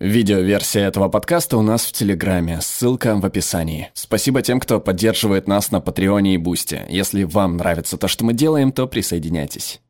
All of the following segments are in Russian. Видеоверсия этого подкаста у нас в Телеграме, ссылка в описании. Спасибо тем, кто поддерживает нас на Патреоне и Бусте. Если вам нравится то, что мы делаем, то присоединяйтесь.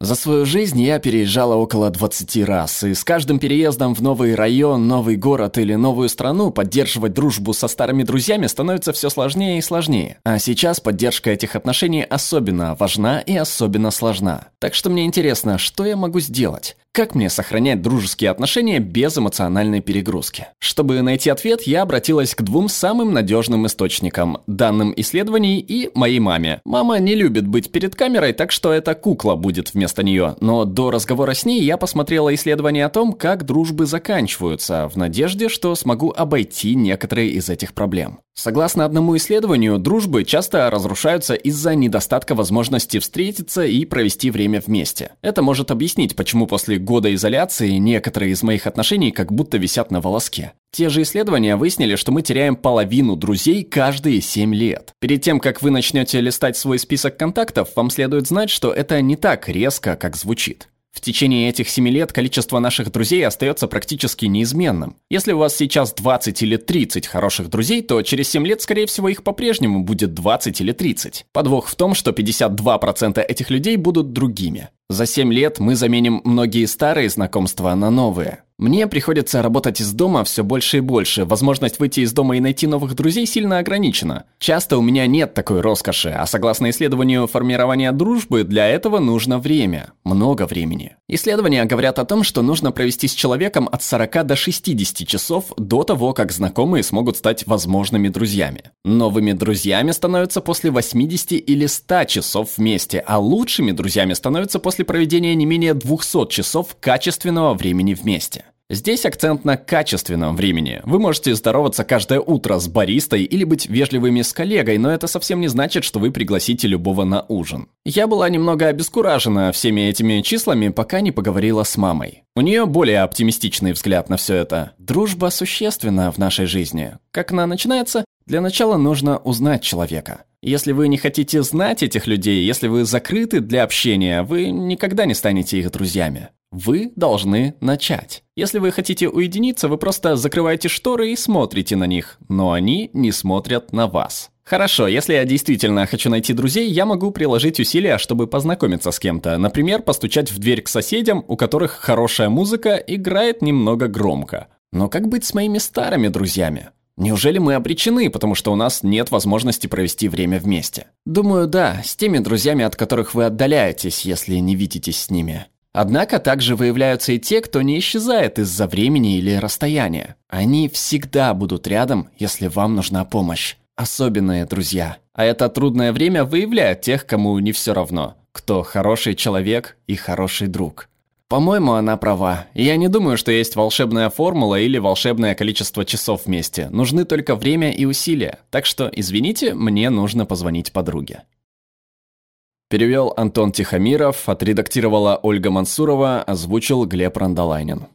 За свою жизнь я переезжала около 20 раз, и с каждым переездом в новый район, новый город или новую страну поддерживать дружбу со старыми друзьями становится все сложнее и сложнее. А сейчас поддержка этих отношений особенно важна и особенно сложна. Так что мне интересно, что я могу сделать? Как мне сохранять дружеские отношения без эмоциональной перегрузки? Чтобы найти ответ, я обратилась к двум самым надежным источникам – данным исследований и моей маме. Мама не любит быть перед камерой, так что эта кукла будет вместо нее. Но до разговора с ней я посмотрела исследования о том, как дружбы заканчиваются, в надежде, что смогу обойти некоторые из этих проблем. Согласно одному исследованию, дружбы часто разрушаются из-за недостатка возможности встретиться и провести время вместе. Это может объяснить, почему после года изоляции некоторые из моих отношений как будто висят на волоске. Те же исследования выяснили, что мы теряем половину друзей каждые 7 лет. Перед тем, как вы начнете листать свой список контактов, вам следует знать, что это не так резко, как звучит. В течение этих 7 лет количество наших друзей остается практически неизменным. Если у вас сейчас 20 или 30 хороших друзей, то через 7 лет, скорее всего, их по-прежнему будет 20 или 30. Подвох в том, что 52% этих людей будут другими. За 7 лет мы заменим многие старые знакомства на новые. Мне приходится работать из дома все больше и больше. Возможность выйти из дома и найти новых друзей сильно ограничена. Часто у меня нет такой роскоши, а согласно исследованию формирования дружбы, для этого нужно время. Много времени. Исследования говорят о том, что нужно провести с человеком от 40 до 60 часов до того, как знакомые смогут стать возможными друзьями. Новыми друзьями становятся после 80 или 100 часов вместе, а лучшими друзьями становятся после проведения не менее 200 часов качественного времени вместе. Здесь акцент на качественном времени. Вы можете здороваться каждое утро с баристой или быть вежливыми с коллегой, но это совсем не значит, что вы пригласите любого на ужин. Я была немного обескуражена всеми этими числами, пока не поговорила с мамой. У нее более оптимистичный взгляд на все это. Дружба существенна в нашей жизни. Как она начинается? Для начала нужно узнать человека. Если вы не хотите знать этих людей, если вы закрыты для общения, вы никогда не станете их друзьями. Вы должны начать. Если вы хотите уединиться, вы просто закрываете шторы и смотрите на них, но они не смотрят на вас. Хорошо, если я действительно хочу найти друзей, я могу приложить усилия, чтобы познакомиться с кем-то. Например, постучать в дверь к соседям, у которых хорошая музыка играет немного громко. Но как быть с моими старыми друзьями? Неужели мы обречены, потому что у нас нет возможности провести время вместе? Думаю, да, с теми друзьями, от которых вы отдаляетесь, если не видитесь с ними. Однако также выявляются и те, кто не исчезает из-за времени или расстояния. Они всегда будут рядом, если вам нужна помощь. Особенные друзья. А это трудное время выявляет тех, кому не все равно, кто хороший человек и хороший друг. По-моему, она права. Я не думаю, что есть волшебная формула или волшебное количество часов вместе. Нужны только время и усилия. Так что, извините, мне нужно позвонить подруге. Перевел Антон Тихомиров, отредактировала Ольга Мансурова, озвучил Глеб Рандалайнен.